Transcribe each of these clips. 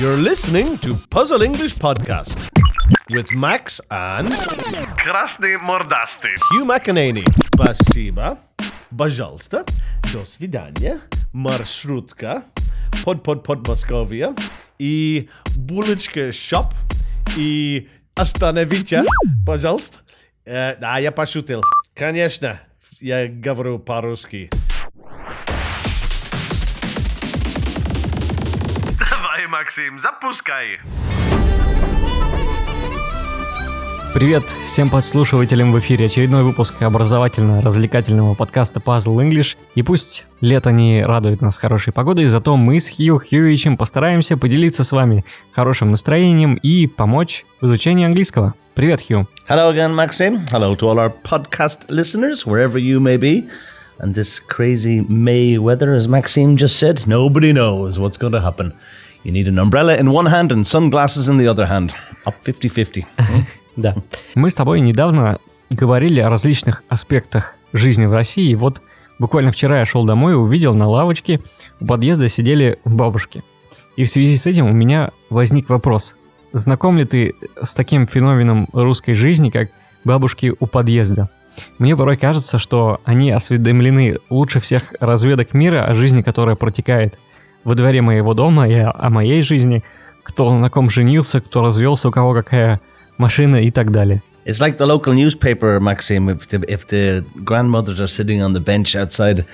You're listening to Puzzle English Podcast with Max and Красный Мордастый Hugh McEnany. Спасибо, пожалуйста, до свидания, маршрутка, подмосковье и булочка шоп и остановите, пожалуйста. Да, я пошутил. Конечно, я говорю по-русски. Давай, Максим, запускай. Привет всем подслушивателям, в эфире очередной выпуск образовательно-развлекательного подкаста Puzzle English. И пусть лето не радует нас хорошей погодой, зато мы с Хьюичем постараемся поделиться с вами хорошим настроением и помочь в изучении английского. Привет, Хью. Hello again, Maxim. Hello to all our podcast listeners, wherever you may be. And this crazy May weather, as Maxim just said, nobody knows what's going to happen. You need an umbrella in one hand and sunglasses in the other hand. Up 50-50. Да. Мы с тобой недавно говорили о различных аспектах жизни в России. И вот буквально вчера я шел домой и увидел, на лавочке у подъезда сидели бабушки. И в связи с этим у меня возник вопрос. Знаком ли ты с таким феноменом русской жизни, как бабушки у подъезда? Мне порой кажется, что они осведомлены лучше всех разведок мира о жизни, которая протекает во дворе моего дома, и о моей жизни, кто на ком женился, кто развелся, у кого какая машина и так далее. It's like the local newspaper, Maxim. If the grandmothers are sitting on the bench outside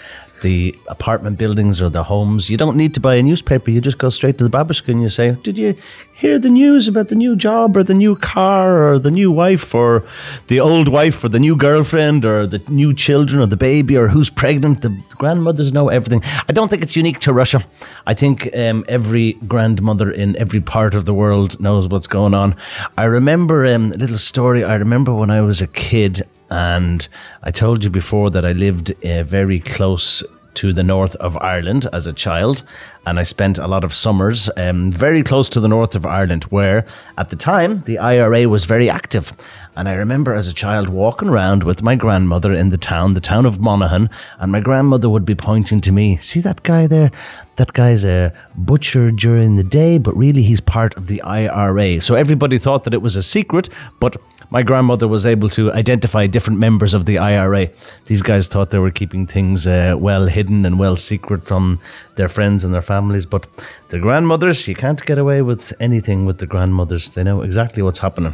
the apartment buildings or the homes, you don't need to buy a newspaper. You just go straight to the babushka and you say, "Did you hear the news about the new job or the new car or the new wife or the old wife or the new girlfriend or the new children or the baby or who's pregnant?" The grandmothers know everything. I don't think it's unique to Russia. I think every grandmother in every part of the world knows what's going on. I remember a little story. I remember when I was a kid, and I told you before that I lived very close to the north of Ireland as a child, and I spent a lot of summers very close to the north of Ireland, where at the time the IRA was very active. And I remember as a child walking around with my grandmother in the town of Monaghan, and my grandmother would be pointing to me, "See that guy there? That guy's a butcher during the day, but really he's part of the IRA." So everybody thought that it was a secret, but my grandmother was able to identify different members of the IRA. These guys thought they were keeping things well hidden and well secret from their friends and their families, but the grandmothers, you can't get away with anything with the grandmothers. They know exactly what's happening.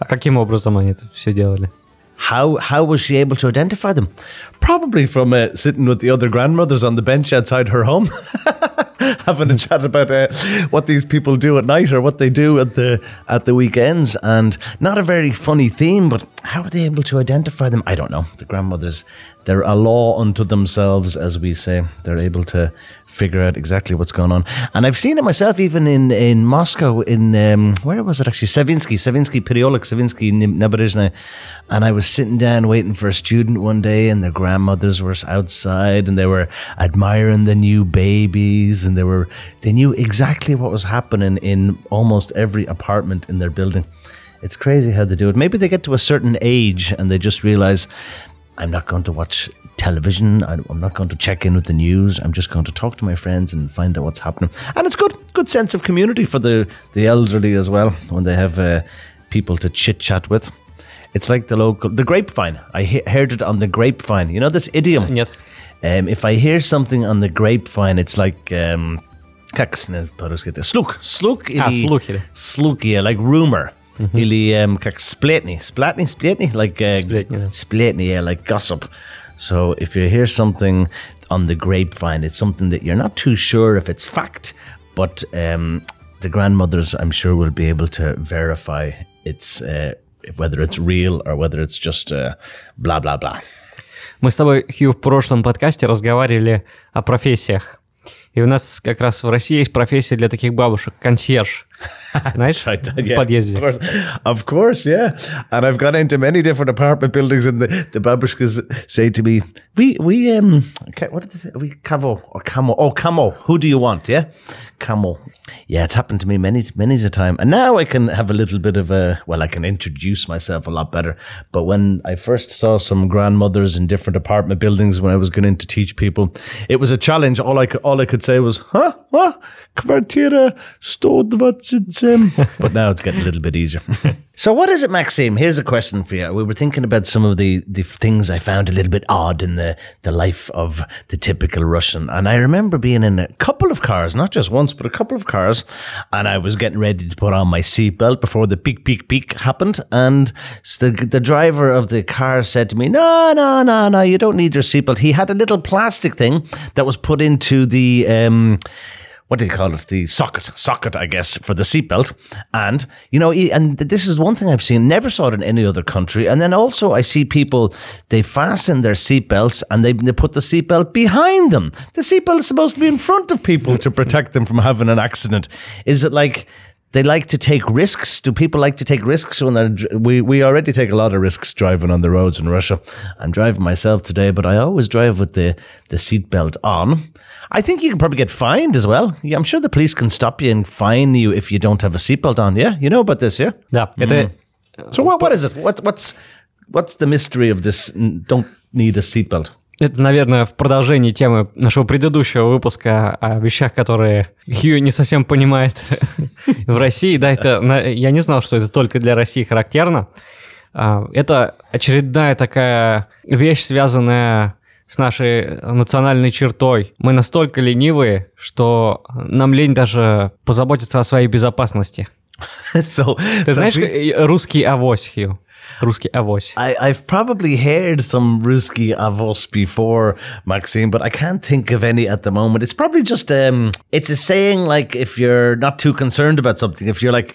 А каким образом они это все делали? How was she able to identify them? Probably from sitting with the other grandmothers on the bench outside her home, having a chat about what these people do at night or what they do at the weekends. And not a very funny theme, but how are they able to identify them? I don't know. The grandmothers, they're a law unto themselves, as we say. They're able to figure out exactly what's going on. And I've seen it myself, even in Moscow, in, where was it actually? Savinsky Periolik, Savinsky Naberezhny. And I was sitting down waiting for a student one day, and their grandmothers were outside, and they were admiring the new babies, and they knew exactly what was happening in almost every apartment in their building. It's crazy how they do it. Maybe they get to a certain age and they just realize, I'm not going to watch television. I'm not going to check in with the news. I'm just going to talk to my friends and find out what's happening. And it's good sense of community for the elderly as well, when they have people to chit-chat with. It's like the grapevine. I heard it on the grapevine. You know this idiom? Yes. If I hear something on the grapevine, it's like... как по-русски это? Слух или... Слухи. Like rumor. Mm-hmm. Или как сплетни, like сплетни, yeah, like gossip. So if you hear something on the grapevine, it's something that you're not too sure if it's fact, but the grandmothers, I'm sure, will be able to verify it's whether it's real or whether it's just blah blah blah. Мы с тобой, Хью, в прошлом подкасте разговаривали о профессиях. И у нас как раз в России есть профессия для таких бабушек – консьерж. Знаешь, в подъезде. Of course, yeah. And I've gone into many different apartment buildings, and the babushkas say to me, camo. Who do you want? Yeah, camo. Yeah, it's happened to me many a time. And now I can have a little bit of I can introduce myself a lot better. But when I first saw some grandmothers in different apartment buildings when I was going in to teach people, it was a challenge. All I could could say was, huh? What? Квартира 127. But now it's getting a little bit easier. So what is it, Maxim? Here's a question for you. We were thinking about some of the things I found a little bit odd in the life of the typical Russian. And I remember being in a couple of cars, not just once, but a couple of cars. And I was getting ready to put on my seatbelt before the beep, beep, beep happened. And the driver of the car said to me, no, you don't need your seatbelt. He had a little plastic thing that was put into the... what do you call it? The socket, I guess, for the seatbelt. And, you know, and this is one thing I've seen, never saw it in any other country. And then also I see people, they fasten their seatbelts and they put the seatbelt behind them. The seatbelt is supposed to be in front of people to protect them from having an accident. Is it like they like to take risks? Do people like to take risks? When they're, we already take a lot of risks driving on the roads in Russia. I'm driving myself today, but I always drive with the seatbelt on. I think you can probably get fined as well. Yeah, I'm sure the police can stop you and fine you if you don't have a seatbelt on. Yeah, you know about this, yeah? Yeah. Mm. So what is it? What's the mystery of this? Don't need a seatbelt. Это, наверное, в продолжении темы нашего предыдущего выпуска о вещах, которые Хью не совсем понимает в России. Да, это я не знал, что это только для России характерно. Это очередная такая вещь, связанная с нашей национальной чертой. Мы настолько ленивые, что нам лень даже позаботиться о своей безопасности. Ты знаешь, русский авось, Хью? Русский авось. I've probably heard some русский авось before, Maxime, but I can't think of any at the moment. It's probably just it's a saying like if you're not too concerned about something, if you're like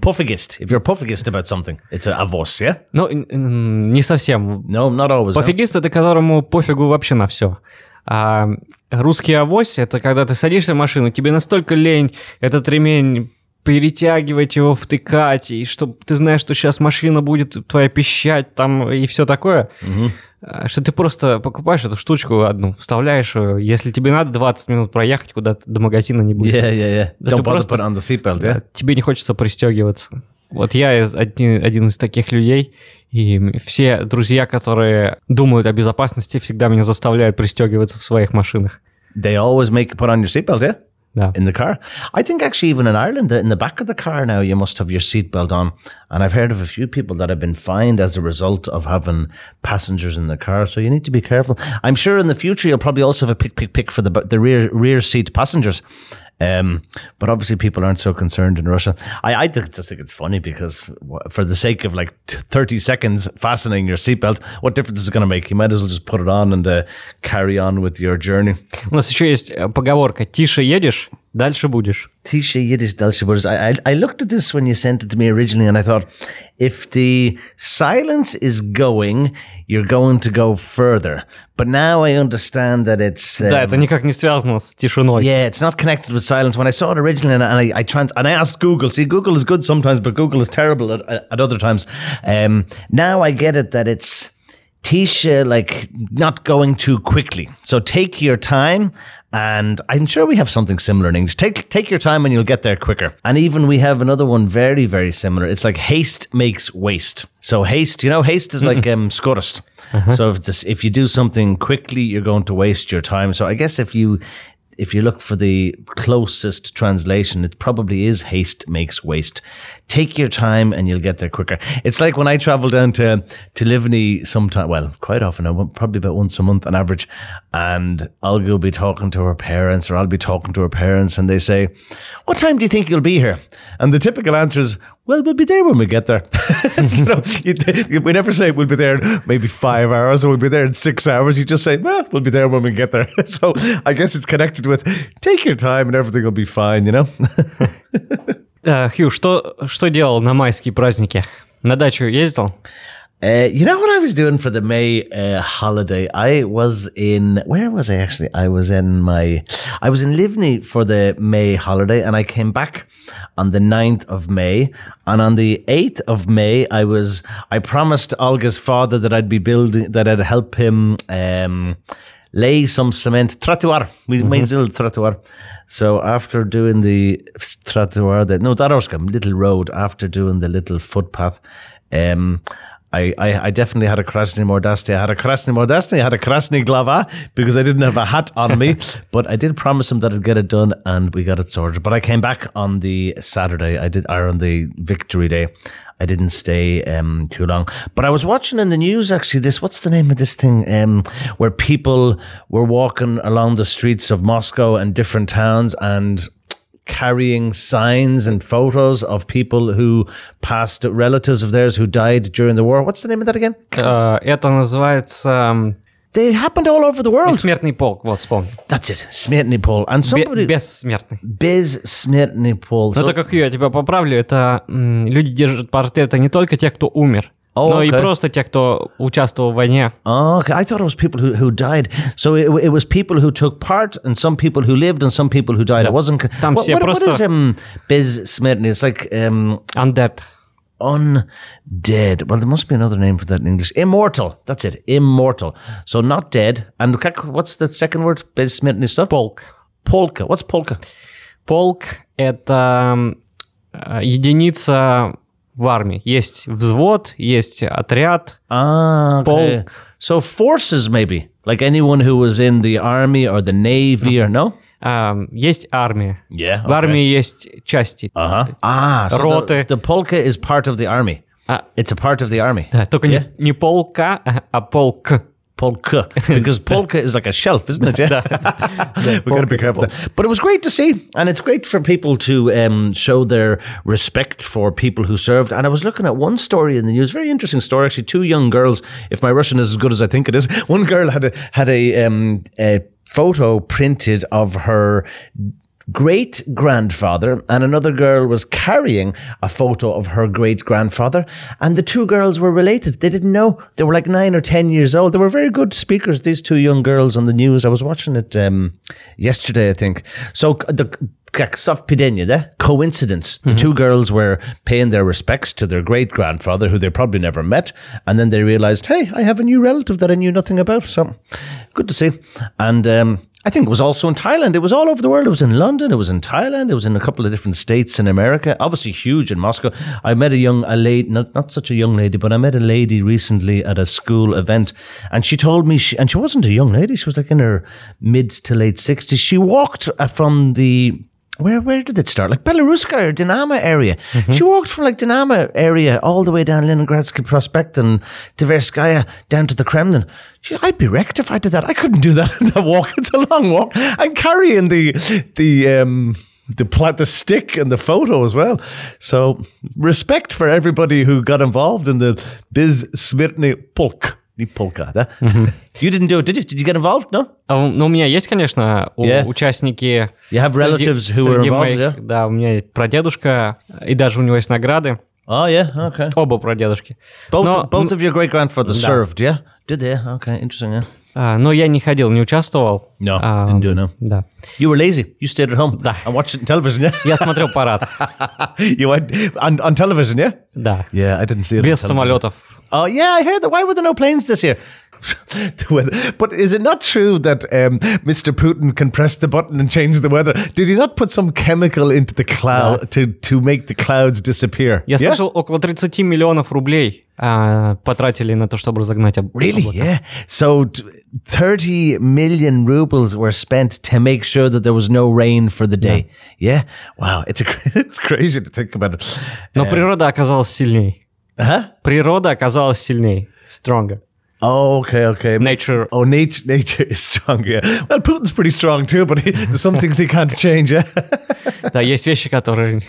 пофигист, if you're пофигист about something, it's a авось, yeah? No, не совсем. No, not always. Пофигист — это которому пофигу вообще на все. А русский авось — это когда ты садишься в машину, тебе настолько лень этот ремень перетягивать его, втыкать, и чтобы ты знаешь, что сейчас машина будет твоя пищать там и все такое, угу. Что ты просто покупаешь эту штучку одну, вставляешь ее, если тебе надо 20 минут проехать куда-то до магазина, не будет. Да, просто put on the seatbelt, yeah? Тебе не хочется пристегиваться. Вот я один из таких людей, и все друзья, которые думают о безопасности, всегда меня заставляют пристегиваться в своих машинах. They always make put on your seatbelt, yeah? No. In the car. I think actually even in Ireland, in the back of the car now, you must have your seatbelt on. And I've heard of a few people that have been fined as a result of having passengers in the car. So you need to be careful. I'm sure in the future, you'll probably also have a pick for the rear seat passengers. But obviously people aren't so concerned in Russia. I just think it's funny because for the sake of like 30 seconds fastening your seatbelt, what difference is it going to make? You might as well just put it on and carry on with your journey. У нас еще есть поговорка «Тише едешь, дальше будешь». Тише едешь, дальше будешь. I looked at this when you sent it to me originally and I thought, if the silence is going, you're going to go further. But now I understand that it's... Да, это никак не связано с тишиной. Yeah, it's not connected with silence. When I saw it originally and I asked Google. See, Google is good sometimes, but Google is terrible at other times. Now I get it that it's Tisha, like not going too quickly. So take your time. And I'm sure we have something similar in English. Take your time and you'll get there quicker. And even we have another one very, very similar. It's like haste makes waste. So haste, you know, haste is like scorched. Uh-huh. So if you do something quickly, you're going to waste your time. So I guess if you look for the closest translation, it probably is haste makes waste. Take your time and you'll get there quicker. It's like when I travel down to Livny sometime, well, quite often, probably about once a month on average, and Olga will be talking to her parents or I'll be talking to her parents and they say, what time do you think you'll be here? And the typical answer is, well, we'll be there when we get there. You know, we never say we'll be there in maybe 5 hours or we'll be there in 6 hours. You just say, well, we'll be there when we get there. So I guess it's connected with take your time and everything will be fine, you know? Хью, что делал на майские праздники? На дачу ездил? You know what I was doing for the May holiday? Where was I actually? I was in Livny for the May holiday and I came back on the 9th of May. And on the 8th of May, I promised Olga's father that I'd help him, lay some cement trottoir. We made a little trottoir. So after doing the trottoir, little road, after doing the little footpath, I definitely had a krasny mordasti. I had a krasny mordasti. I had a krasny glava because I didn't have a hat on me. But I did promise him that I'd get it done, and we got it sorted. But I came back on the Saturday. On the victory day. I didn't stay too long. But I was watching in the news, actually, this, what's the name of this thing, where people were walking along the streets of Moscow and different towns and carrying signs and photos of people who passed, relatives of theirs who died during the war. What's the name of that again? Это называется... They happened all over the world. Bessmertny Polk, вот вспомнил. That's it, Bessmertny Polk. And somebody... Бессмертный. Bessmertny Polk. Ну, так как я тебя поправлю, это люди держат портреты не только тех, кто умер, но и просто тех, кто участвовал в войне. Okay. I thought it was people who died. So it was people who took part, and some people who lived, and some people who died. Yeah. It wasn't... Там все просто... What is Bessmertny? It's like... Undead. Undead. Well, there must be another name for that in English. Immortal. That's it. Immortal. So not dead. And what's the second word? Bessmertny stuff? Полк. Polka. What's polka? Полк – это единица в армии. Есть взвод, есть отряд. Okay. Полк. So forces maybe. Like anyone who was in the army or the navy or no? Есть армия. Yeah, okay. В армии есть части. Uh-huh. So роты. The polka is part of the army. It's a part of the army. Да, только не полка, а полк. Polka, because polka is like a shelf, isn't it? Yeah? We've got to be careful. But it was great to see, and it's great for people to show their respect for people who served. And I was looking at one story in the news, very interesting story, actually. Two young girls, if my Russian is as good as I think it is, one girl had a photo printed of her great-grandfather, and another girl was carrying a photo of her great-grandfather, and the two girls were related. They didn't know. They were like 9 or 10 years old. They were very good speakers, these two young girls on the news. I was watching it yesterday, I think. So coincidence. The two girls were paying their respects to their great-grandfather, who they probably never met, and then they realized, hey, I have a new relative that I knew nothing about. So good to see. And I think it was also in Thailand. It was all over the world. It was in London. It was in Thailand. It was in a couple of different states in America. Obviously huge in Moscow. I met a lady, not such a young lady, but I met a lady recently at a school event, and she told me, she wasn't a young lady. She was like in her mid to late 60s. She walked from the... Where did it start? Like Belarusskaya or Dinama area. Mm-hmm. She walked from like Dinama area all the way down Leninsky Prospect and Tverskaya down to the Kremlin. I'd be rectified to that. I couldn't do that walk. It's a long walk. And carrying the stick and the photo as well. So respect for everybody who got involved in the Bessmertny Polk. Не полка, да? You didn't do it, did you? Did you get involved? No? Ну, у меня есть, конечно, участники... You have relatives who were involved, yeah? Да, у меня прадедушка, и даже у него есть награды. Oh, yeah, okay. Оба прадедушки. Both of your great-grandfathers served, yeah? Did they? Okay, interesting, yeah. Но я не ходил, не участвовал. No, didn't do it, no. Да. You were lazy. You stayed at home and watched it on television, yeah? Я смотрел парад. You went on television, yeah? Да. Yeah, I didn't see it. Без самолетов. Oh, yeah, I heard that. Why were there no planes this year? The weather. But is it not true that Mr. Putin can press the button and change the weather? Did he not put some chemical into the cloud to make the clouds disappear? Я слышал, около 30 миллионов рублей потратили на то, чтобы разогнать облака. Really? Yeah. So 30 million rubles were spent to make sure that there was no rain for the day. Yeah? Wow, it's crazy to think about it. Но природа оказалась сильней. Природа оказалась сильней. Stronger. Oh, okay. Nature. Oh, nature is strong, yeah. Well, Putin's pretty strong too, but there's some things he can't change, yeah? Да, есть вещи, которые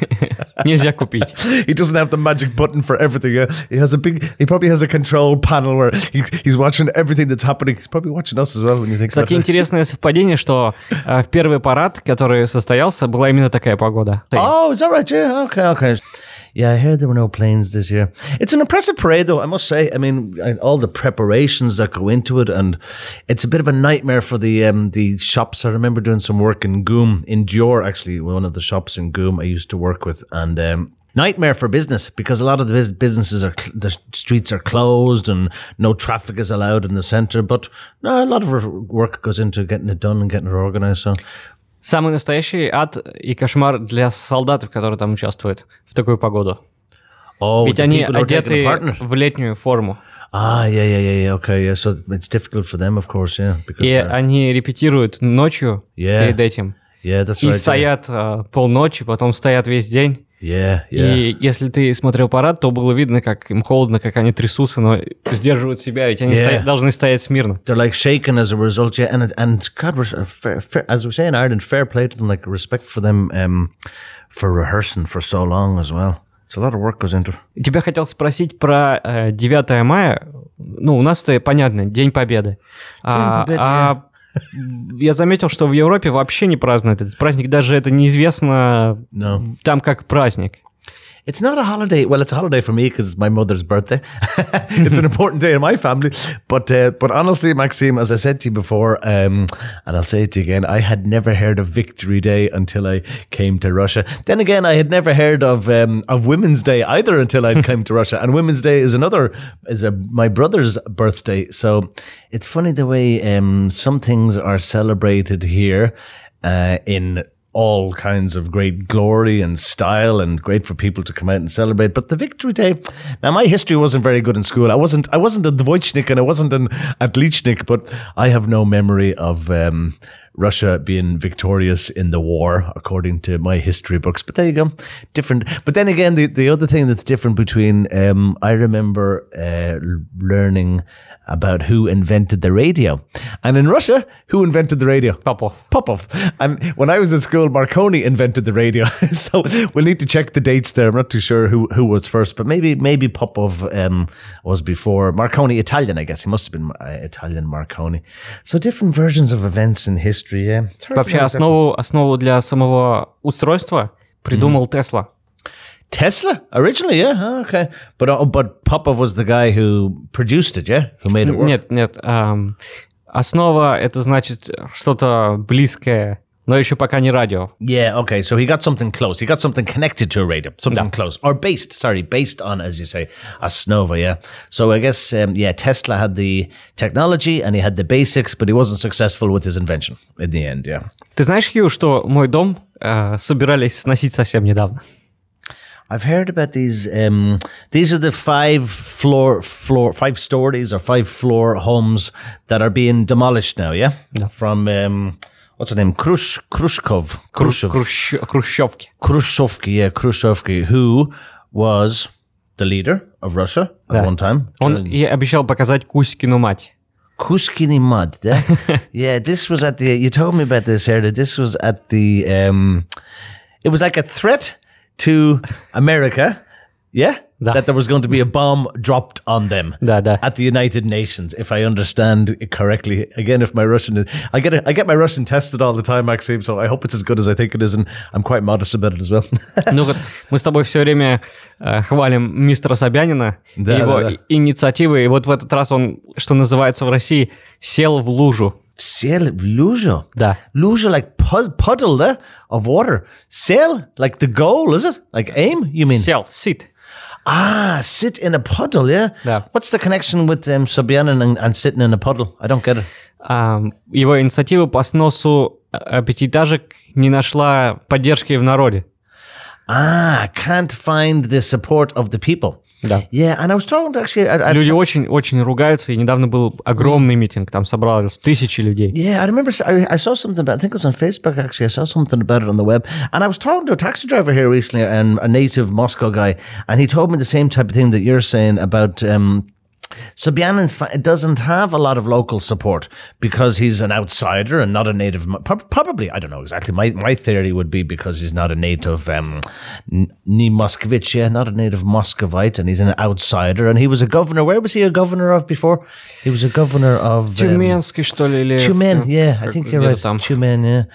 нельзя купить. He doesn't have the magic button for everything, yeah? He probably has a control panel where he's watching everything that's happening. He's probably watching us as well when you think about it. Кстати, интересное совпадение, что в первый парад, который состоялся, была именно такая погода. Oh, is that right, yeah? Okay. Yeah, I heard there were no planes this year. It's an impressive parade, though, I must say. I mean, all the preparations that go into it, and it's a bit of a nightmare for the shops. I remember doing some work in Goom, in Dior, actually, one of the shops in Goom I used to work with, and... nightmare for business, because a lot of the businesses the streets are closed and no traffic is allowed in the centre, but no, a lot of work goes into getting it done and getting it organised, so... Самый настоящий ад и кошмар для солдат, которые там участвуют в такую погоду. Ведь они одеты в летнюю форму. So it's difficult for them, of course, yeah. И они репетируют ночью перед этим. И стоят полночи, потом стоят весь день. И если ты смотрел парад, то было видно, как им холодно, как они трясутся, но сдерживают себя, ведь они должны стоять смирно. They're like shaken as a result, yeah. And God, as we say in Ireland, fair play to them, like respect for them for rehearsing for so long as well. It's a lot of work goes into. Тебя хотел спросить про 9 мая. Ну, у нас-то понятно, День Победы. Я заметил, что в Европе вообще не празднуют этот праздник, даже это неизвестно там как праздник. It's not a holiday. Well, it's a holiday for me because it's my mother's birthday. It's an important day in my family. But honestly, Maxim, as I said to you before, and I'll say it to you again, I had never heard of Victory Day until I came to Russia. Then again, I had never heard of Women's Day either until I came to Russia. And Women's Day is my brother's birthday. So it's funny the way some things are celebrated here in all kinds of great glory and style, and great for people to come out and celebrate. But the Victory Day, now my history wasn't very good in school. I wasn't a Dvoichnik and I wasn't an Atlichnik, but I have no memory of Russia being victorious in the war, according to my history books. But there you go, different. But then again, the other thing that's different between, I remember learning about who invented the radio. And in Russia, who invented the radio? Popov. And when I was at school, Marconi invented the radio. So we'll need to check the dates there. I'm not too sure who was first, but maybe Popov was before. Marconi, Italian, I guess. He must have been Italian Marconi. So different versions of events in history, yeah. Вообще основу для самого устройства придумал Tesla. Tesla originally, yeah, okay, but Popov was the guy who produced it, yeah, who made it work. Нет, основа это значит что-то близкое, но еще пока не радио. Yeah, okay, so he got something close, he got something connected to a radio, something close, or based on, as you say, основа, yeah. So I guess, Tesla had the technology and he had the basics, but he wasn't successful with his invention in the end, yeah. Ты знаешь, Хью, что мой дом собирались сносить совсем недавно? I've heard about these. These are the five floor homes that are being demolished now. Yeah, from what's her name? Khrushchevki. Yeah, Khrushchevki, who was the leader of Russia at one time. Он и обещал показать Кузькину мать. Кузькину мать, да? Yeah, this was at the. You told me about this, Herda. This was at the. It was like a threat to America, yeah? Да. That there was going to be a bomb dropped on them at the United Nations, if I understand it correctly. Again, if my Russian is... I get my Russian tested all the time, Maxim, so I hope it's as good as I think it is, and I'm quite modest about it as well. Ну вот, мы с тобой все время хвалим мистера Собянина, его инициативы, и вот в этот раз он, что называется в России, сел в лужу. Сел в лужу? Да. Лужа, like puddle, да? Of water. Сел, like the goal, is it? Like aim, you mean? Сел, sit. Ah, sit in a puddle, yeah? Да. What's the connection with Sobyanin and sitting in a puddle? I don't get it. Его инициатива по сносу пятиэтажек не нашла поддержки в народе. Ah, can't find the support of the people. Да. Yeah, and I was talking to actually, люди очень-очень ругаются, и недавно был огромный митинг, там собралось тысячи людей. Yeah, I remember, I saw something about, I think it was on Facebook actually, I saw something about it on the web, and I was talking to a taxi driver here recently, and a native Moscow guy, and he told me the same type of thing that you're saying about... Sobyanin doesn't have a lot of local support because he's an outsider and not a native. Probably, I don't know exactly. My theory would be because he's not a native Moscovite, and he's an outsider. And he was a governor. Where was he a governor of before? He was a governor of Tumensky, что ли, или Tumen. Yeah, I think you're right. Tumen, yeah,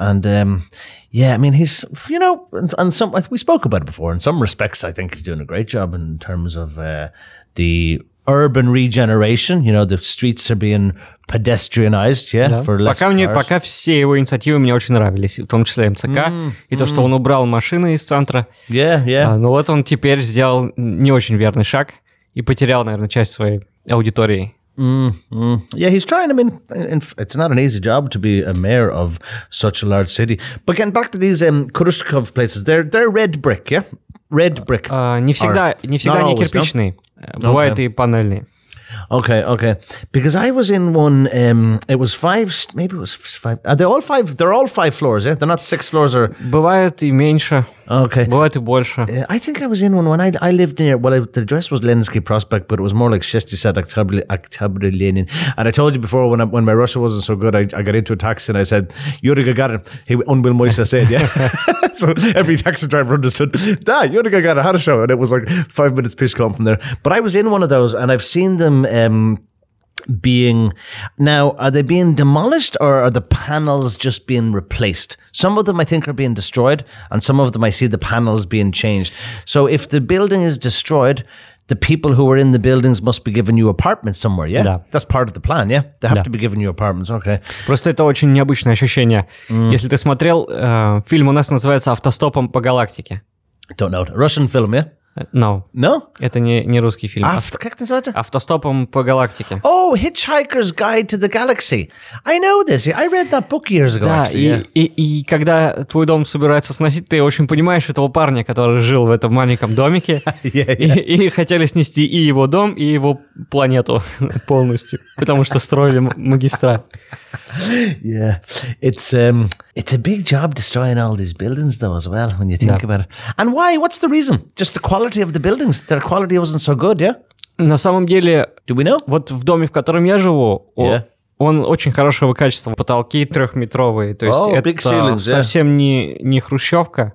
and. Yeah, I mean, he's, you know, and some, we spoke about it before. In some respects, I think he's doing a great job in terms of the urban regeneration. You know, the streets are being pedestrianized, yeah, for less cars. Пока все его инициативы мне очень нравились, в том числе МЦК, и то, что он убрал машины из центра. Yeah. Но вот он теперь сделал не очень верный шаг и потерял, наверное, часть своей аудитории. Yeah, he's trying. I mean, it's not an easy job to be a mayor of such a large city. But getting back to these Khrushchev places, they're red brick, yeah? Red brick. Не всегда они кирпичные. Бывают и панельные. Okay. Because I was in one. It was five. They're all five. They're all five floors. Yeah, they're not six floors or. Бывает и меньше. Okay. Бывает и больше. I think I was in one when I lived near. Well, the address was Leninsky Prospect, but it was more like Shesti said October Lenin. And I told you before when my Russian wasn't so good, I got into a taxi and I said Yuri Gagarin. He on Bill Moysa said yeah. So every taxi driver understood. Yuri Gagarin had a show, and it was like 5 minutes pitch come from there. But I was in one of those, and I've seen them. Being now, are they being demolished or are the panels just being replaced? Some of them I think are being destroyed, and some of them I see the panels being changed. So if the building is destroyed, the people who are in the buildings must be given you apartments somewhere, yeah? Да. That's part of the plan, yeah? They have to be given you apartments, okay. Просто это очень необычное ощущение. Если ты смотрел, фильм у нас называется «Автостопом по галактике». Don't know. Russian film, yeah? No. Это не русский фильм. Как называется? «Автостопом по галактике». Oh, Hitchhiker's Guide to the Galaxy. I know this. I read that book years ago. Да, actually, и когда твой дом собираются сносить, ты очень понимаешь этого парня, который жил в этом маленьком домике. И хотели снести и его дом, и его планету полностью, потому что строили магистраль. Yeah, it's a big job destroying all these buildings though as well when you think about it. And why? What's the reason? Just the quality of the buildings. Their quality wasn't so good, yeah? На самом деле, do we know? Вот в доме, в котором я живу, он очень хорошего качества. Потолки трехметровые, то есть это ceilings, совсем не хрущевка.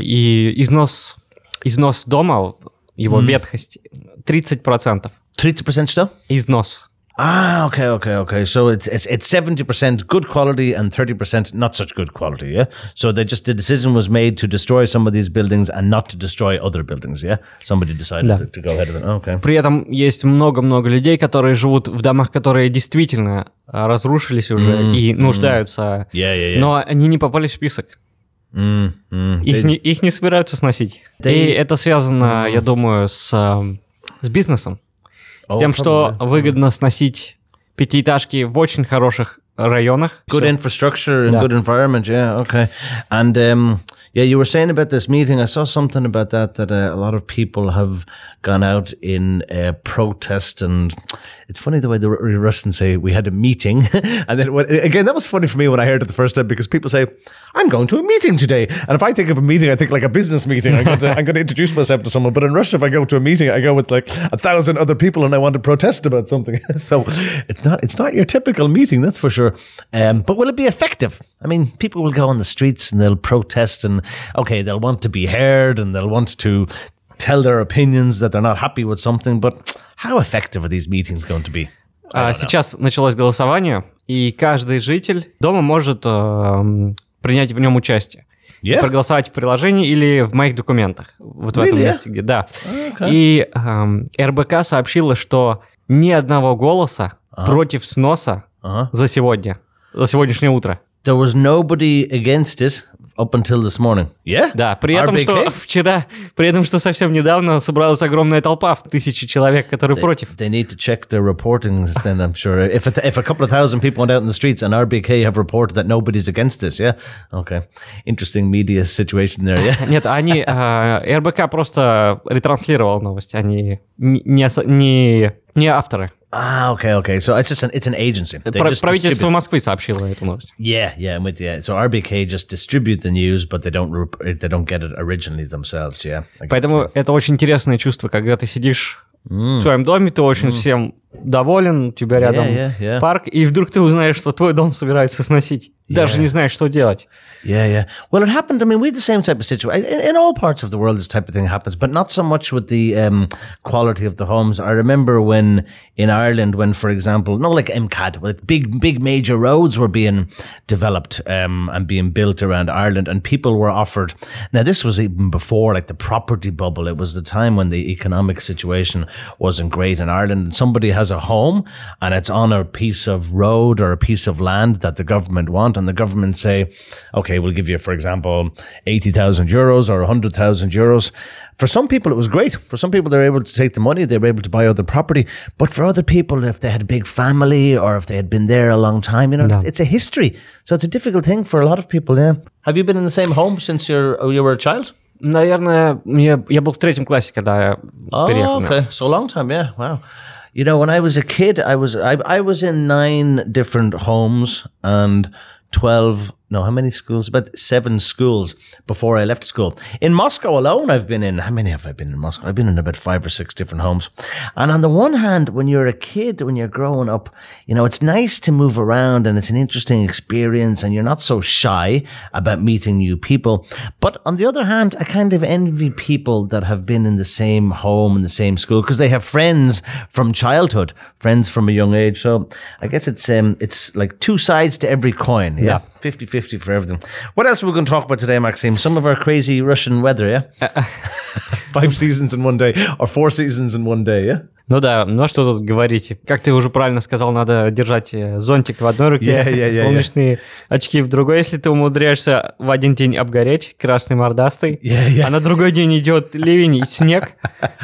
И износ дома, его ветхость, 30%. 30% что? Износ. Okay. So it's 70% good quality and 30% not such good quality, yeah? So they just, the decision was made to destroy some of these buildings and not to destroy other buildings, yeah? Somebody decided to go ahead with it. Okay. При этом есть много-много людей, которые живут в домах, которые действительно разрушились уже и нуждаются, но они не попали в список. Их не собираются сносить. И это связано, я думаю, с бизнесом. С тем, что выгодно сносить пятиэтажки в очень хороших районах. Good infrastructure and good environment, yeah, okay. And yeah, you were saying about this meeting. I saw something about that a lot of people have gone out in protest, and it's funny the way the Russians say we had a meeting, and then again that was funny for me when I heard it the first time because people say I'm going to a meeting today, and if I think of a meeting, I think like a business meeting. I'm going to introduce myself to someone, but in Russia, if I go to a meeting, I go with like 1,000 other people, and I want to protest about something. So it's not your typical meeting, that's for sure. But will it be effective? I mean, people will go on the streets and they'll protest, and okay, they'll want to be heard, and they'll want to tell their opinions that they're not happy with something, but how effective are these meetings going to be? Сейчас началось голосование, и каждый житель дома может принять в нем участие. Yeah. Проголосовать в приложении или в моих документах. Вот в этом месте, где, да. Okay. И РБК сообщила, что ни одного голоса против сноса за сегодняшнее утро. There was nobody against it. Up until this morning. Yeah? Да, при этом, RBK? Что вчера, при этом, что совсем недавно собралась огромная толпа в 1000 человек, которые против. They need to check their reporting, then I'm sure. If a couple of thousand people went out in the streets and RBK have reported that nobody's against this, yeah? Okay. Interesting media situation there, yeah? Нет, они... РБК просто ретранслировал новость, они не авторы. Okay. So it's just an agency. Правительство Москвы сообщило эту новость. Yeah. So RBK just distribute the news, but they don't get it originally themselves, yeah. Поэтому это очень интересное чувство, когда ты сидишь в своем доме, ты очень всем доволен, у тебя рядом парк, и вдруг ты узнаешь, что твой дом собирается сносить. Даже не знаешь, что делать. Yeah. Well, it happened. I mean, we had the same type of situation. In all parts of the world, this type of thing happens, but not so much with the quality of the homes. I remember when in Ireland, when, for example, like MCAT, like big major roads were being developed and being built around Ireland, and people were offered. Now, this was even before like the property bubble. It was the time when the economic situation wasn't great in Ireland, and somebody has a home and it's on a piece of road or a piece of land that the government want. And the government say, okay, we'll give you, for example, 80,000 euros or 100,000 euros. For some people, it was great. For some people, they were able to take the money. They were able to buy other property. But for other people, if they had a big family or if they had been there a long time, you know, it's a history. So it's a difficult thing for a lot of people. Yeah. Have you been in the same home since you were a child? Наверное, я был в третьем классе, когда я переехал. Okay. So long time, yeah. Wow. You know, when I was a kid, I was in 9 different homes and 12, no, how many schools? About 7 schools before I left school. In Moscow alone, I've been in, how many have I been in Moscow? I've been in about 5 or 6 different homes. And on the one hand, when you're a kid, when you're growing up, you know, it's nice to move around and it's an interesting experience and you're not so shy about meeting new people. But on the other hand, I kind of envy people that have been in the same home and the same school because they have friends from childhood, friends from a young age. So I guess it's like 2 sides to every coin. Yeah. 50-50 for everything. What else are we going to talk about today, Maxim? Some of our crazy Russian weather, yeah? 5 seasons in one day, or 4 seasons in one day, yeah? Ну да, ну а что тут говорить? Как ты уже правильно сказал, надо держать зонтик в одной руке, солнечные очки в другой. Если ты умудряешься в один день обгореть, красный мордастый, а на другой день идет ливень и снег,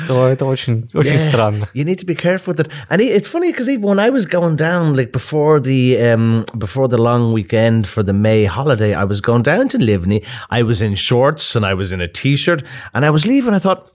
то это очень, очень странно. You need to be careful with it. And it's funny, because even when I was going down, like before the long weekend for the May holiday, I was going down to Livny. I was in shorts and I was in a t-shirt, and I was leaving. I thought,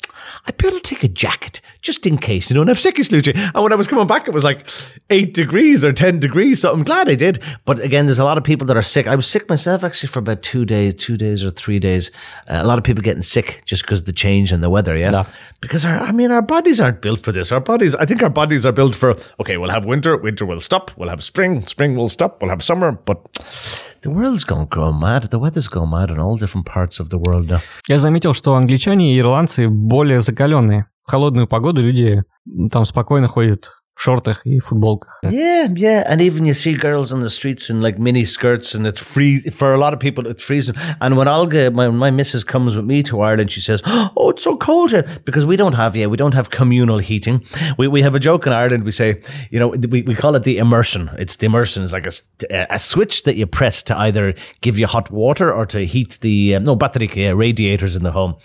I better take a jacket just in case, you know, and I've sicky sluchy. And when I was coming back, it was like 8 degrees or 10 degrees. So I'm glad I did. But again, there's a lot of people that are sick. I was sick myself actually for about 2 days or 3 days. A lot of people getting sick just because of the change in the weather. Yeah. No. Because our bodies aren't built for this. I think our bodies are built for, okay, we'll have winter will stop. We'll have spring will stop. We'll have summer. But the world's going to go mad. The weather's going mad in all different parts of the world now. Я заметил, что англичане и ирландцы более закаленные. В холодную погоду люди там спокойно ходят в шортах и футболках. Yeah, and even you see girls on the streets in like mini skirts, and it's free for a lot of people. It's freezing. And when Olga, my missus, comes with me to Ireland, she says, "Oh, it's so cold here," because we don't have communal heating. We have a joke in Ireland. We say, you know, we call it the immersion. It's the immersion is like a switch that you press to either give you hot water or to heat the radiators in the home.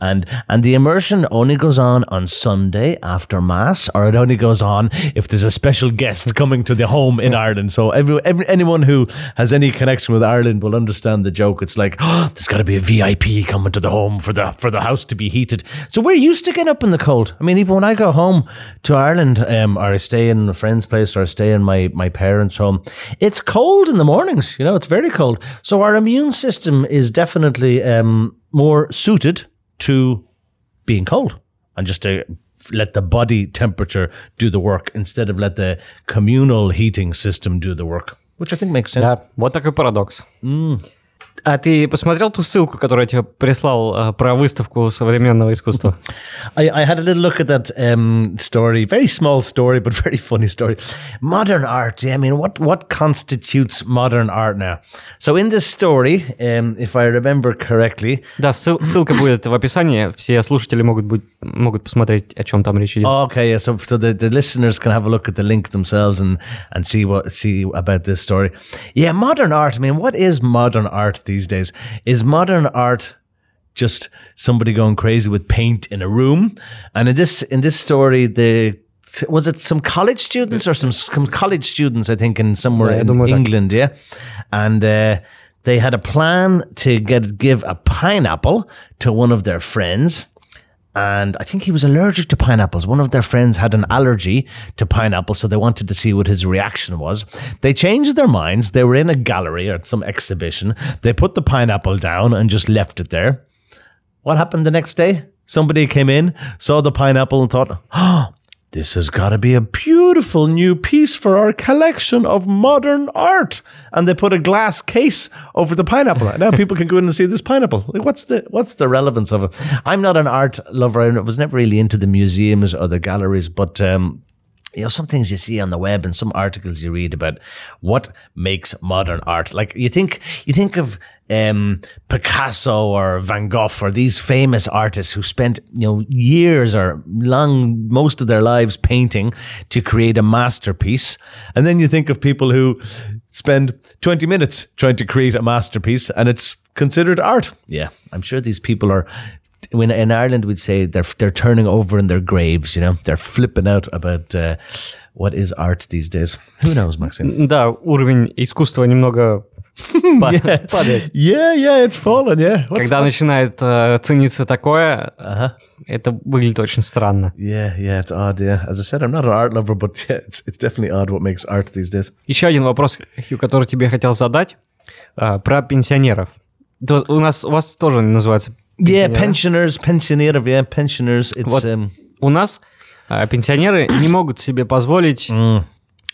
And the immersion only goes on Sunday after Mass, or it only goes on if there's a special guest coming to the home in Ireland. So anyone who has any connection with Ireland will understand the joke. It's like, oh, there's got to be a VIP coming to the home for the house to be heated. So we're used to getting up in the cold. I mean, even when I go home to Ireland, or I stay in a friend's place, or I stay in my parents' home, it's cold in the mornings. You know, it's very cold. So our immune system is definitely more suited to being cold and just to let the body temperature do the work instead of let the communal heating system do the work, which I think makes sense. Да, вот такой парадокс. А ты посмотрел ту ссылку, которую я тебе прислал про выставку современного искусства? I had a little look at that story. Very small story, but very funny story. Modern art. I mean, what constitutes modern art now? So in this story, if I remember correctly... Да, ссылка будет в описании. Все слушатели могут посмотреть, о чем там речь идет. Okay, yeah, so the listeners can have a look at the link themselves and see about this story. Yeah, modern art. I mean, what is modern art these days? Is modern art just somebody going crazy with paint in a room? And in this story, was it some college students or some college students, I think, in somewhere in England, yeah? And they had a plan to give a pineapple to one of their friends. And I think he was allergic to pineapples. One of their friends had an allergy to pineapple, so they wanted to see what his reaction was. They changed their minds. They were in a gallery or some exhibition. They put the pineapple down and just left it there. What happened the next day? Somebody came in, saw the pineapple and thought, oh, this has got to be a beautiful new piece for our collection of modern art. And they put a glass case over the pineapple. Now people can go in and see this pineapple. Like, what's the relevance of it? I'm not an art lover. I was never really into the museums or the galleries, but you know, some things you see on the web and some articles you read about what makes modern art. Like you think of Picasso or Van Gogh or these famous artists who spent, you know, years or long, most of their lives painting to create a masterpiece. And then you think of people who spend 20 minutes trying to create a masterpiece and it's considered art. Yeah, I'm sure these people are... When in Ireland, we'd say they're turning over in their graves, you know, they're flipping out about what is art these days. Who knows, Maxim? Да, уровень искусства немного Падает. Yeah, it's fallen, yeah. Когда начинает цениться такое, это выглядит очень странно. Yeah, it's odd, yeah. As I said, I'm not an art lover, but yeah, it's definitely odd what makes art these days. Еще один вопрос, Хью, который тебе хотел задать, про пенсионеров. У вас тоже называется пенсионеры. Yeah, pensioners. It's, вот у нас пенсионеры не могут себе позволить...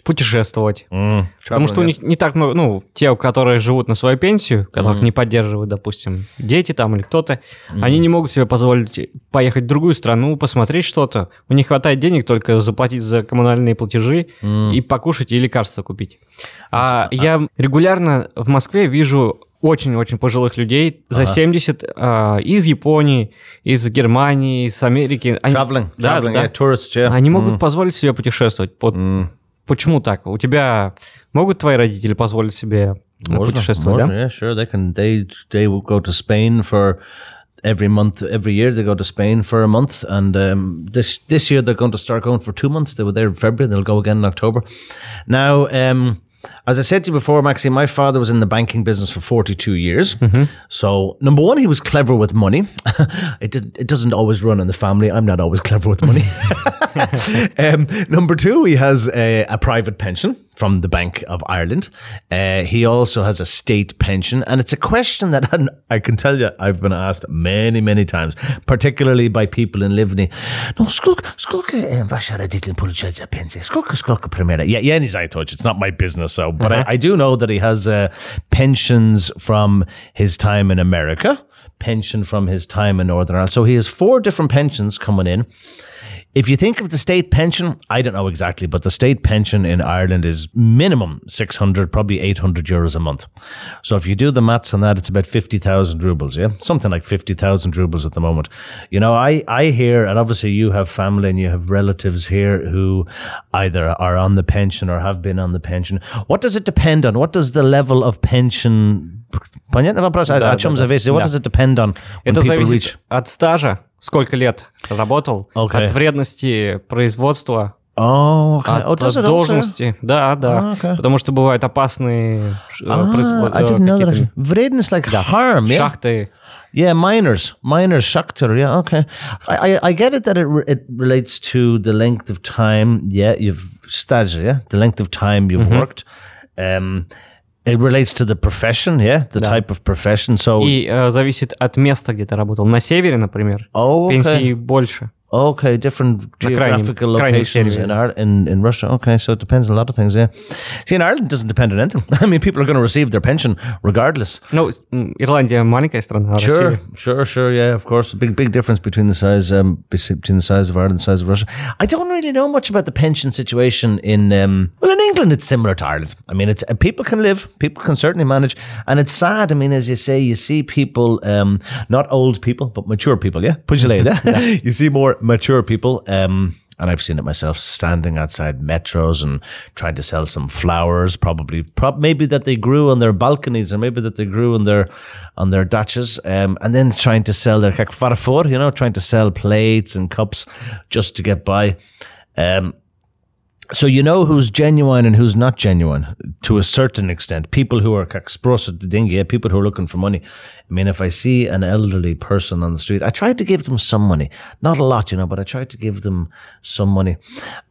путешествовать. Потому что у них не так много... Ну, те, которые живут на свою пенсию, которых не поддерживают, допустим, дети там или кто-то, они не могут себе позволить поехать в другую страну, посмотреть что-то. У них хватает денег только заплатить за коммунальные платежи и покушать, и лекарства купить. Я регулярно в Москве вижу очень-очень пожилых людей за 70 из Японии, из Германии, из Америки. Они, traveling, tourists. Они могут позволить себе путешествовать под... Почему так? У тебя могут твои родители позволить себе путешествовать? Можно, да? Yeah, sure. They will go to Spain for every year. They go to Spain for a month, and this year they're going to start going for 2 months. They were there in February. They'll go again in October. Now, as I said to you before, Maxime, my father was in the banking business for 42 years. Mm-hmm. So, number one, he was clever with money. It doesn't always run in the family. I'm not always clever with money. Number two, he has a private pension from the Bank of Ireland. He also has a state pension. And it's a question that I can tell you I've been asked many, many times, particularly by people in Livny. No, it's not my business. So, but I do know that he has pensions from his time in America, pension from his time in Northern Ireland. So he has 4 different pensions coming in. If you think of the state pension, I don't know exactly, but the state pension in Ireland is minimum 600, probably 800 euros a month. So if you do the maths on that, it's about 50,000 rubles, yeah? Something like 50,000 rubles at the moment. You know, I hear, and obviously you have family and you have relatives here who either are on the pension or have been on the pension. What does it depend on? What does the level of pension... What does it depend on when people reach... От стажа. Сколько лет работал, от вредности производства, от должности. Да. Okay. Потому что бывают опасные производства. Вредность, like harm, yeah? Шахты. Yeah, miners, Shakhtar, yeah, okay. I get it that it relates to the length of time, yeah, you've staged, yeah, the length of time you've worked. It relates to the profession, yeah, type of profession. So и зависит от места, где ты работал. На севере, например, пенсии больше. Okay, different geographical locations in Russia. Okay, so it depends on a lot of things, yeah. See, in Ireland, it doesn't depend on anything. I mean, people are going to receive their pension regardless. No, Ирландия маленькая страна. Sure, yeah, of course. Big difference between the size of Ireland and the size of Russia. I don't really know much about the pension situation in England, it's similar to Ireland. I mean, it's people can certainly manage, and it's sad. I mean, as you say, you see people, not old people, but mature people, yeah? You see more mature people, and I've seen it myself, standing outside metros and trying to sell some flowers, maybe that they grew on their balconies, or maybe that they grew on their dachas, and then trying to sell their farfor, trying to sell plates and cups just to get by. So you know who's genuine and who's not genuine to a certain extent. People who are people who are looking for money. I mean, if I see an elderly person on the street, I try to give them some money. Not a lot, but I try to give them some money.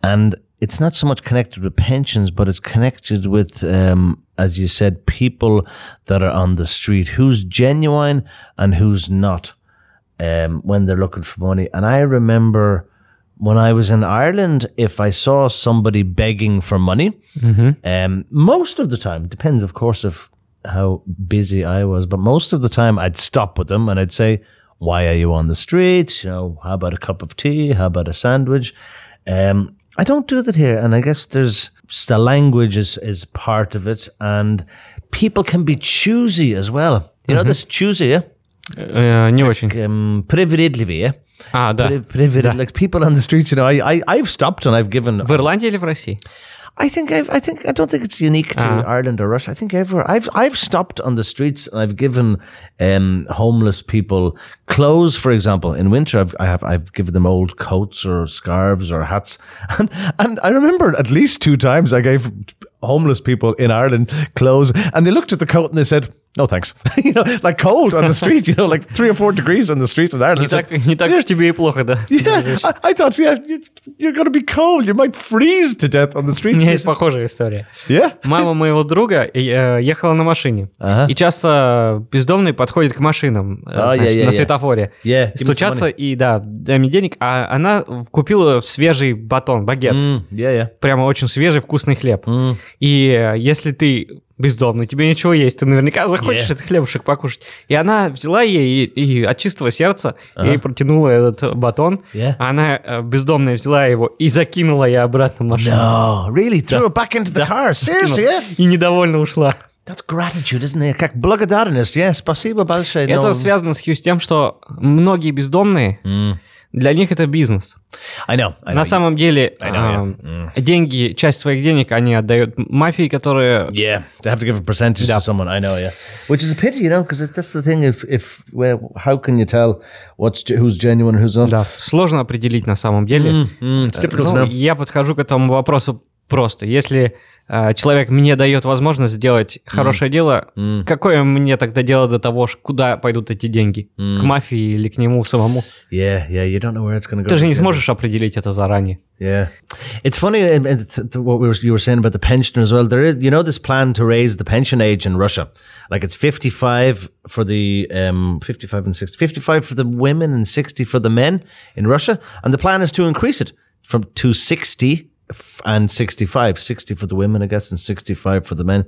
And it's not so much connected with pensions, but it's connected with, as you said, people that are on the street. Who's genuine and who's not when they're looking for money. And I remember... When I was in Ireland, if I saw somebody begging for money, most of the time, depends, of course, of how busy I was, but most of the time I'd stop with them and I'd say, why are you on the street? How about a cup of tea? How about a sandwich? I don't do that here. And I guess the language is part of it. And people can be choosy as well. You know, this choosy, yeah? Не очень. Привередливее, yeah? Да. Like people on the streets, I've stopped and I've given. В Ирландии или в России? I don't think it's unique to Ireland or Russia. I think everywhere. I've stopped on the streets and I've given homeless people clothes, for example. In winter, I've given them old coats or scarves or hats. And I remember at least 2 times I gave homeless people in Ireland clothes, and they looked at the coat and they said, no thanks. You know, like cold on the street, you know, like 3 or 4 degrees on the streets in Ireland. I thought, yeah, you're going to be cold. You might freeze to death on the streets. У меня есть похожая история. Yeah? Мама моего друга ехала на машине. Uh-huh. И часто бездомные подходят к машинам на светофоре. Стучатся и, да, дай мне денег. А она купила свежий батон, багет. Прямо очень свежий, вкусный хлеб. И если ты... бездомный, тебе ничего есть, ты наверняка захочешь этот хлебушек покушать. И она взяла ей и от чистого сердца ей протянула этот батон. Она бездомная взяла его и закинула ее обратно в машину. No, really? Threw it back into the car? Seriously? Yeah? И недовольно ушла. That's gratitude, isn't it? Как благодарность. Yeah, спасибо большое. Это связано с Хью с тем, что многие бездомные... Для них это бизнес. I know. На самом деле, деньги, часть своих денег они отдают мафии, которые... Yeah, they have to give a percentage to someone, I know, yeah. Which is a pity, you know, because that's the thing, if how can you tell who's genuine and who's not? Да, сложно определить на самом деле. It's difficult to know. Я подхожу к этому вопросу просто. Если человек мне дает возможность сделать хорошее дело, какое мне тогда дело до того, куда пойдут эти деньги? К мафии или к нему самому? You don't know where it's going to go. Ты же не сможешь определить это заранее. Yeah. It's funny, it's what you were saying about the pension as well. There is, you know, this plan to raise the pension age in Russia. Like it's 55 for the 55 and 60, 55 for the women and 60 for the men in Russia, and the plan is to increase it from to 60 and 65, 60 for the women, I guess, and 65 for the men.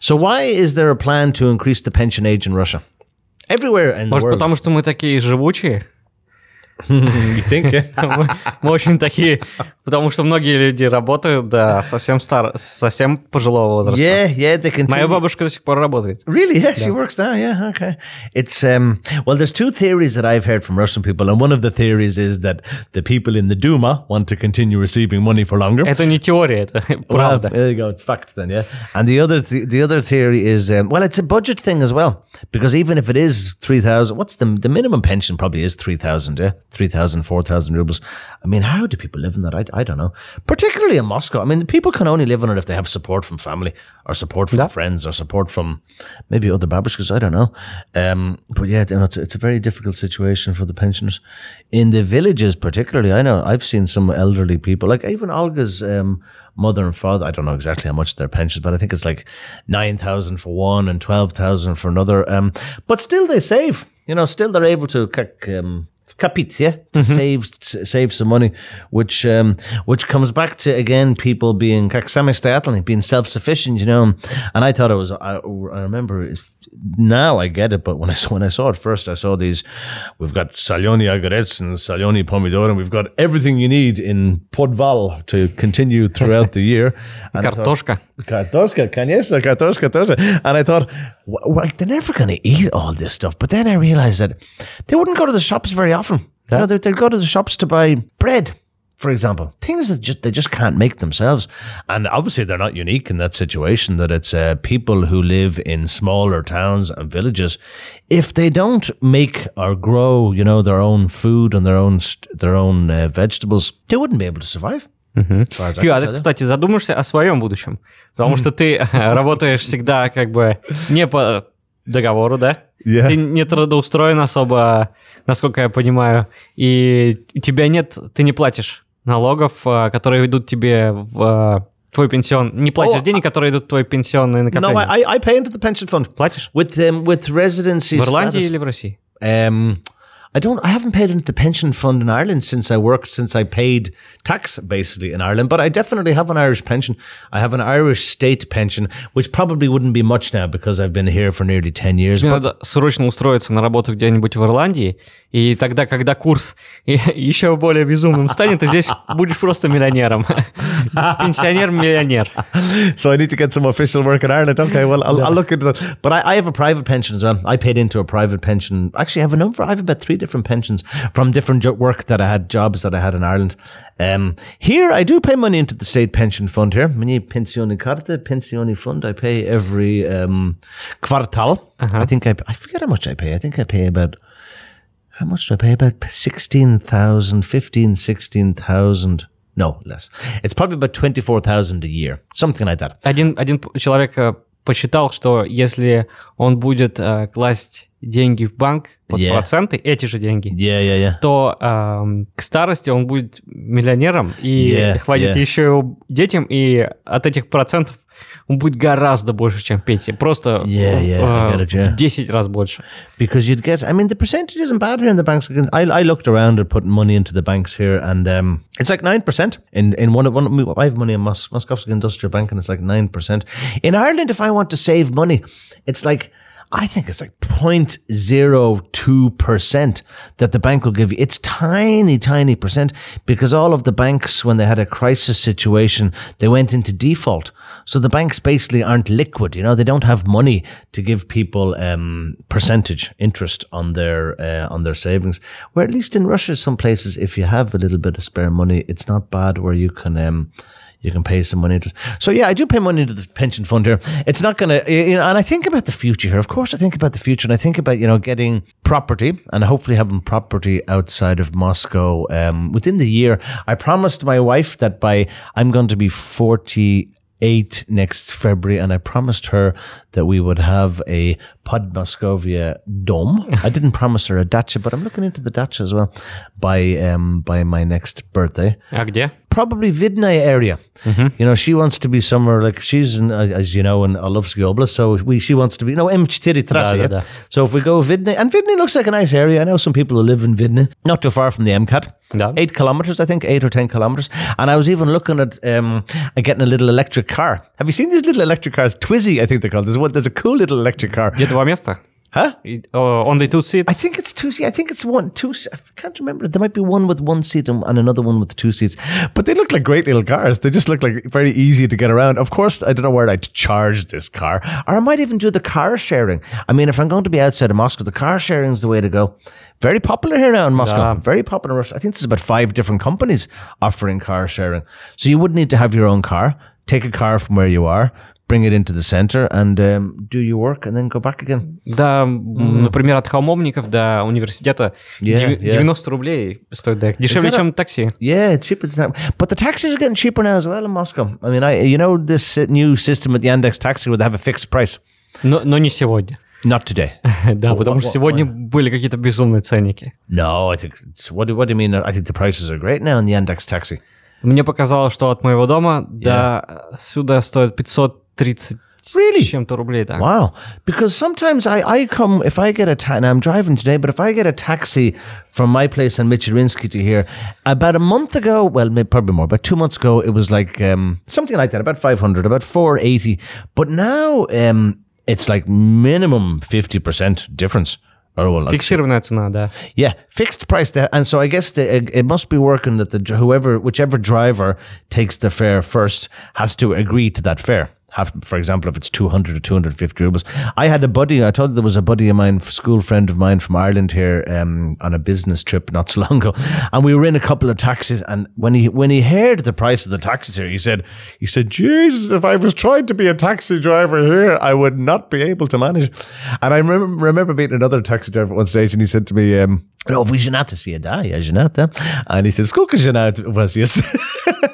So why is there a plan to increase the pension age in Russia? Everywhere in the world. Может, потому что мы такие живучие? You think? Мы очень такие, потому что многие люди работают до совсем пожилого возраста. Yeah, they continue. Моя бабушка до сих пор работает. Really? Yeah, she works now. Yeah, okay. It's well, there's two theories that I've heard from Russian people, and one of the theories is that the people in the Duma want to continue receiving money for longer. Это не теория, это правда. There you go, it's fact then, yeah. And the other theory is well, it's a budget thing as well, because even if it is 3,000, what's the minimum pension probably is 3,000, yeah. 3,000, 4,000 rubles. I mean, how do people live on that? I don't know. Particularly in Moscow. I mean, the people can only live on it if they have support from family or support from friends or support from maybe other babushkas. I don't know. But yeah, it's a very difficult situation for the pensioners. In the villages particularly, I know I've seen some elderly people, like even Olga's mother and father, I don't know exactly how much their pensions, but I think it's like 9,000 for one and 12,000 for another. But still they save. You know, still they're able to... Capit, yeah, to save some money, which comes back to again people being самостоятельные, being self-sufficient, you know. And I thought it was. I remember now I get it, but when I saw it first, I saw these. We've got Salyoni Agorets and Salyoni Pomidor, and we've got everything you need in Podval to continue throughout the year. Kartoshka, конечно, kartoshka тоже. And I thought, well, they're never going to eat all this stuff. But then I realized that they wouldn't go to the shops very often. You know, they'll go to the shops to buy bread, for example. Things that they just can't make themselves. And obviously they're not unique in that situation, that it's people who live in smaller towns and villages. If they don't make or grow, you know, their own food and their own vegetables, they wouldn't be able to survive. Хью, а ты, кстати, задумаешься о своем будущем, потому что ты работаешь всегда как бы не по договору, да? Ты не трудоустроен особо, насколько я понимаю, и ты не платишь налогов, которые идут тебе в твой пенсион. Не платишь денег, которые идут в твои пенсионные накопления. No, I pay into the pension fund. Платишь? With residency в Ирландии status. Или в России? I haven't paid into the pension fund in Ireland since I paid tax basically in Ireland, but I definitely have an Irish pension. I have an Irish state pension, which probably wouldn't be much now because I've been here for nearly 10 years. Тебе надо срочно устроиться на работу где-нибудь в Ирландии, и тогда, когда курс еще более безумным станет, ты здесь будешь просто миллионером. Пенсионер-миллионер. So I need to get some official work in Ireland. Okay, well, I'll look into that. But I have a private pension as well. I paid into a private pension. Actually, I have about 3 different pensions from different jobs that I had in Ireland. Here I do pay money into the state pension fund here. My pensioni fund I pay every quartal. I think I forget how much I pay. I think I pay about About 16,000, 15,000, 16,000 No, less. It's probably about 24,000 a year, something like that. Один человек посчитал, что если он будет класть деньги в банк под проценты, эти же деньги, то к старости он будет миллионером, и хватит еще его детям, и от этих процентов он будет гораздо больше, чем пенсия. Просто в 10 раз больше. Because you'd get, I mean, the percentage isn't bad here in the banks. I looked around at putting money into the banks here, and it's like 9%. In one, I have money in Moscow Industrial Bank, and it's like 9%. In Ireland, if I want to save money, it's like, I think it's like 0.02% that the bank will give you. It's tiny, tiny percent because all of the banks, when they had a crisis situation, they went into default. So the banks basically aren't liquid. You know, they don't have money to give people percentage interest on their savings. Where at least in Russia, some places, if you have a little bit of spare money, it's not bad where you can pay some money into it. So yeah, I do pay money into the pension fund here. It's not going to, you know, and I think about the future here. Of course I think about the future, and I think about, you know, getting property and hopefully having property outside of Moscow within the year. I promised my wife that by, I'm going to be 48 next February, and I promised her that we would have a Podmoskovia dome. I didn't promise her a dacha, but I'm looking into the dacha as well by my next birthday. Где? Probably Vidnoye area. Mm-hmm. You know, she wants to be somewhere like she's in, as you know, in Olovsky Oblast. So she wants to be, you know, Chtyri Trasa. So if we go Vidnoye, and Vidnoye looks like a nice area. I know some people who live in Vidnoye, not too far from the MCAT. No. 8 kilometers, I think, 8 or 10 kilometers. And I was even looking at getting a little electric car. Have you seen these little electric cars? Twizy, I think they're called. There's a cool little electric car. Huh? Only 2 seats? I think it's 2 seats. I think it's 1, 2. I can't remember. There might be one with 1 seat and another one with 2 seats. But they look like great little cars. They just look like very easy to get around. Of course, I don't know where I'd charge this car. Or I might even do the car sharing. I mean, if I'm going to be outside of Moscow, the car sharing is the way to go. Very popular here now in Moscow. Yeah. Very popular in Russia. I think there's about 5 different companies offering car sharing. So you would need to have your own car. Take a car from where you are. Bring it into the center and do your work and then go back again. Да, например, от холмовников до университета 90 рублей стоит доехать. Дешевле, чем такси. Yeah, cheaper than that. But the taxis are getting cheaper now as well in Moscow. I mean, you know this new system at Yandex taxi where they have a fixed price. Но не сегодня. Not today. Да, потому что сегодня были какие-то безумные ценники. No, I think, what do you mean? I think the prices are great now in the Yandex taxi. Мне показалось, что от моего дома до сюда стоит 530 чем-то рублей. Так. Wow. Because sometimes I come, if I get a taxi, and I'm driving today, but if I get a taxi from my place in Michurinsky to here, about a month ago, well, maybe probably more, about 2 months ago, it was like something like that, about 500, about 480. But now it's like minimum 50% difference. Фиксированная цена, да. Yeah, fixed price. And so I guess it must be working that whichever driver takes the fare first has to agree to that fare. For example, if it's 200 or 250 rubles. I had a buddy, I told you there was a buddy of mine, school friend of mine from Ireland here on a business trip not so long ago. And we were in a couple of taxis, and when he heard the price of the taxis here, he said, Jesus, if I was trying to be a taxi driver here, I would not be able to manage. And I remember meeting another taxi driver at one stage, and he said to me, no, вы женаты, я, да, я женат, да. And he said, сколько женат у вас есть?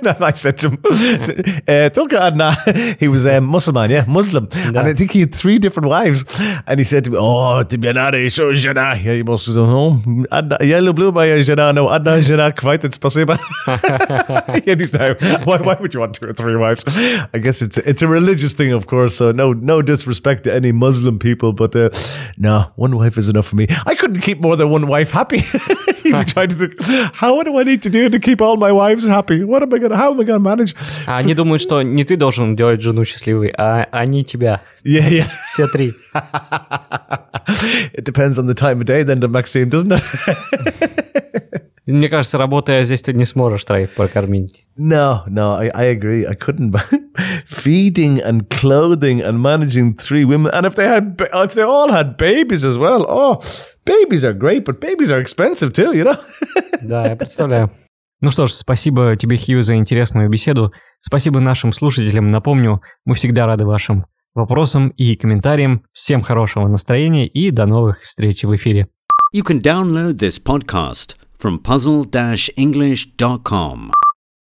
And I said to him, только одна. He was Muslim. Yeah. And I think he had 3 different wives. And he said to me, тебе надо еще жена. Я ему сказал, я люблю мою жена, но одна жена хватит, спасибо. And he's like, why would you want 2 or 3 wives? I guess it's a religious thing, of course, so no disrespect to any Muslim people, but no, 1 wife is enough for me. I couldn't keep more than 1 wife happy. How do I need to do to keep all my wives happy? How am I going to manage? Они думают, что не ты должен делать жену счастливой, а они тебя. Yeah. Все 3. It depends on the time of day, then, Maxim, doesn't it? Мне кажется, работая здесь, ты не сможешь троих прокормить. No, I agree. I couldn't. Feeding and clothing and managing 3 women, and if they all had babies as well, babies are great, but babies are expensive too, you know? Да, я представляю. Ну что ж, спасибо тебе, Хью, за интересную беседу. Спасибо нашим слушателям. Напомню, мы всегда рады вашим вопросам и комментариям. Всем хорошего настроения и до новых встреч в эфире. You can download this podcast from puzzle-english.com.